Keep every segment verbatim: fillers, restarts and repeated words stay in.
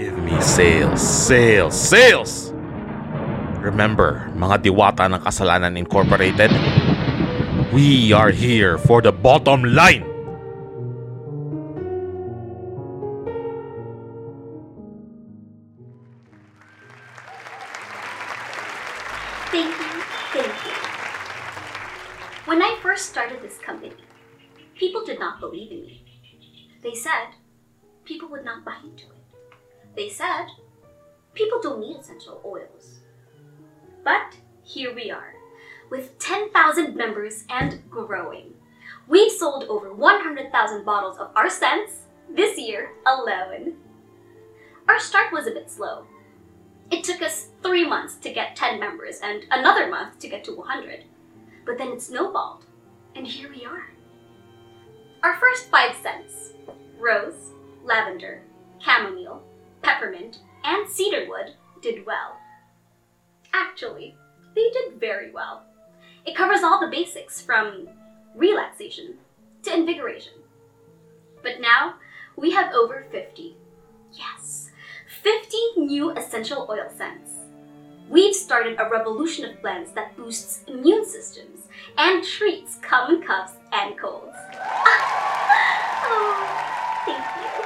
Give me sales, sales, sales! Remember, mga diwata ng Kasalanan Incorporated, we are here for the bottom line! Thank you, thank you. When I first started this company, people did not believe in me. They said people would not buy into it. They said, people don't need essential oils. But here we are, with ten thousand members and growing. We've sold over one hundred thousand bottles of our scents this year alone. Our start was a bit slow. It took us three months to get ten members and another month to get to one hundred. But then it snowballed, and here we are. Our first five scents, rose, lavender, chamomile, peppermint, and cedarwood did well. Actually, they did very well. It covers all the basics from relaxation to invigoration. But now we have over fifty. Yes, fifty new essential oil scents. We've started a revolution of blends that boosts immune systems and treats common coughs and colds. Oh, thank you.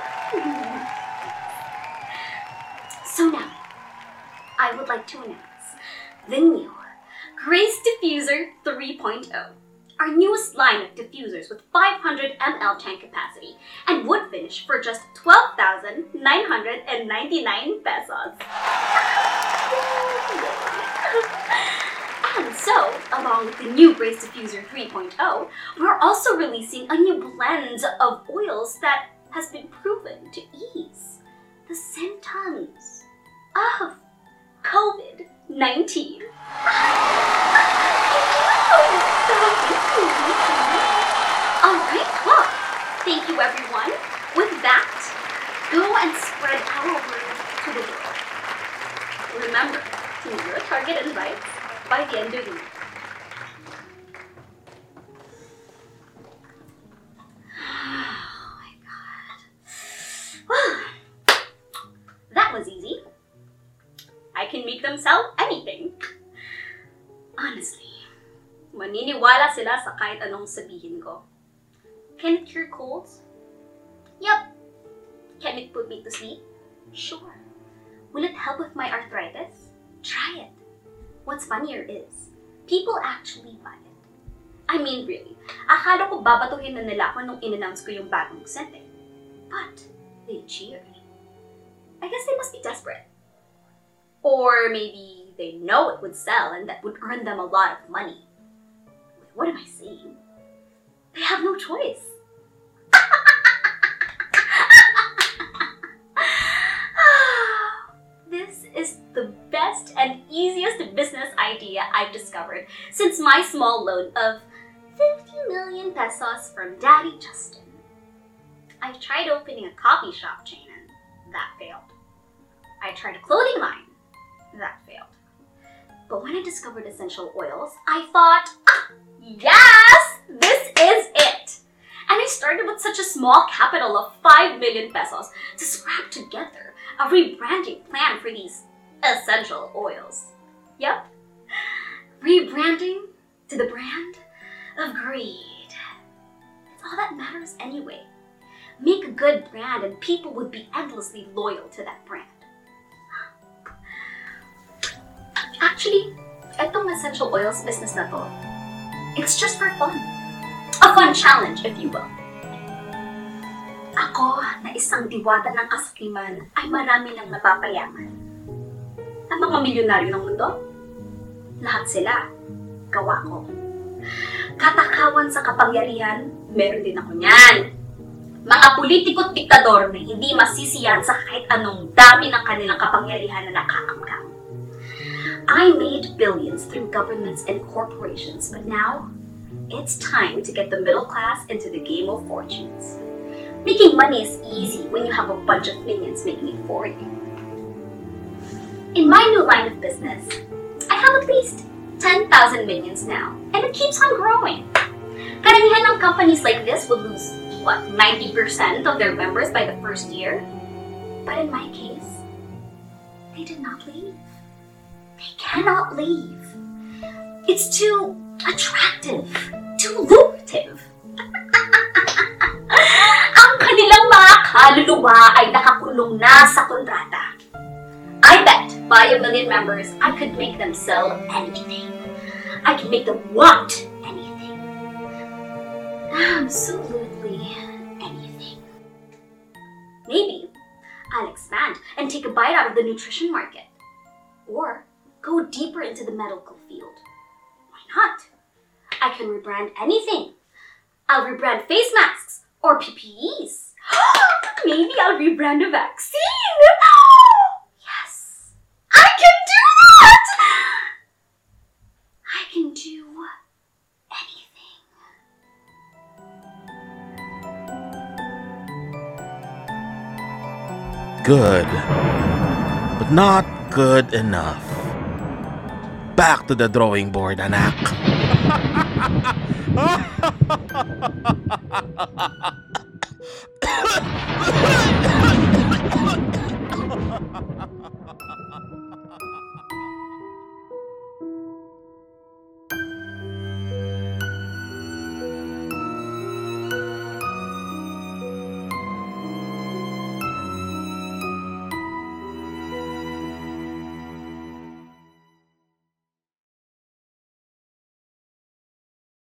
So now, I would like to announce the new Grace Diffuser three point oh, our newest line of diffusers with five hundred milliliter tank capacity and wood finish for just twelve thousand nine hundred ninety-nine pesos. And so, along with the new Grace Diffuser three point oh, we're also releasing a new blend of oils that has been proven to ease the symptoms of COVID nineteen. Alright, well, thank you everyone. With that, go and spread our word to the world. Remember to meet your target invites by the end of the year. Oh my god. Whew. That was easy. I can make them sell anything. Honestly, maniniwala sila sa kahit anong sabihin ko. Can it cure colds? Yep. Can it put me to sleep? Sure. Will it help with my arthritis? Try it. What's funnier is, people actually buy it. I mean really, akala ko babatuhin na nila ako nung in-announce ko yung bagong scent eh. But they cheered. I guess they must be desperate. Or maybe they know it would sell and that would earn them a lot of money. What am I saying? They have no choice. This is the best and easiest business idea I've discovered since my small loan of fifty million pesos from Daddy Justin. I tried opening a coffee shop chain and that failed. I tried a clothing line. That failed. But when I discovered essential oils, I thought, ah, yes, this is it. And I started with such a small capital of five million pesos to scrap together a rebranding plan for these essential oils. Yep. Rebranding to the brand of greed. It's all that matters anyway. Make a good brand and people would be endlessly loyal to that brand. Actually, itong essential oils business na to, it's just for fun. A fun challenge, if you will. Ako, na isang diwata ng kasakiman, ay marami nang napapayaman. Ang mga milyonaryo ng mundo, lahat sila, gawa ko. Katakawan sa kapangyarihan, meron din ako niyan. Mga politiko't diktador na hindi masisiyan sa kahit anong dami ng kanilang kapangyarihan na nakaangkang. I made billions through governments and corporations, but now it's time to get the middle class into the game of fortunes. Making money is easy when you have a bunch of minions making it for you. In my new line of business, I have at least ten thousand minions now, and it keeps on growing. Karamihan ng companies like this would lose, what, ninety percent of their members by the first year? But in my case, They did not leave. They cannot leave. It's too attractive, too lucrative. Ang kanilang mga kaluluwa ay nakakulong na sa kontrata. I bet by a million members, I could make them sell anything. I could make them want anything. Absolutely anything. Maybe I'll expand and take a bite out of the nutrition market. Or go deeper into the medical field. Why not? I can rebrand anything. I'll rebrand face masks or P P Es. Maybe I'll rebrand a vaccine. Yes, I can do that! I can do anything. Good, but not good enough. Back to the drawing board, anak.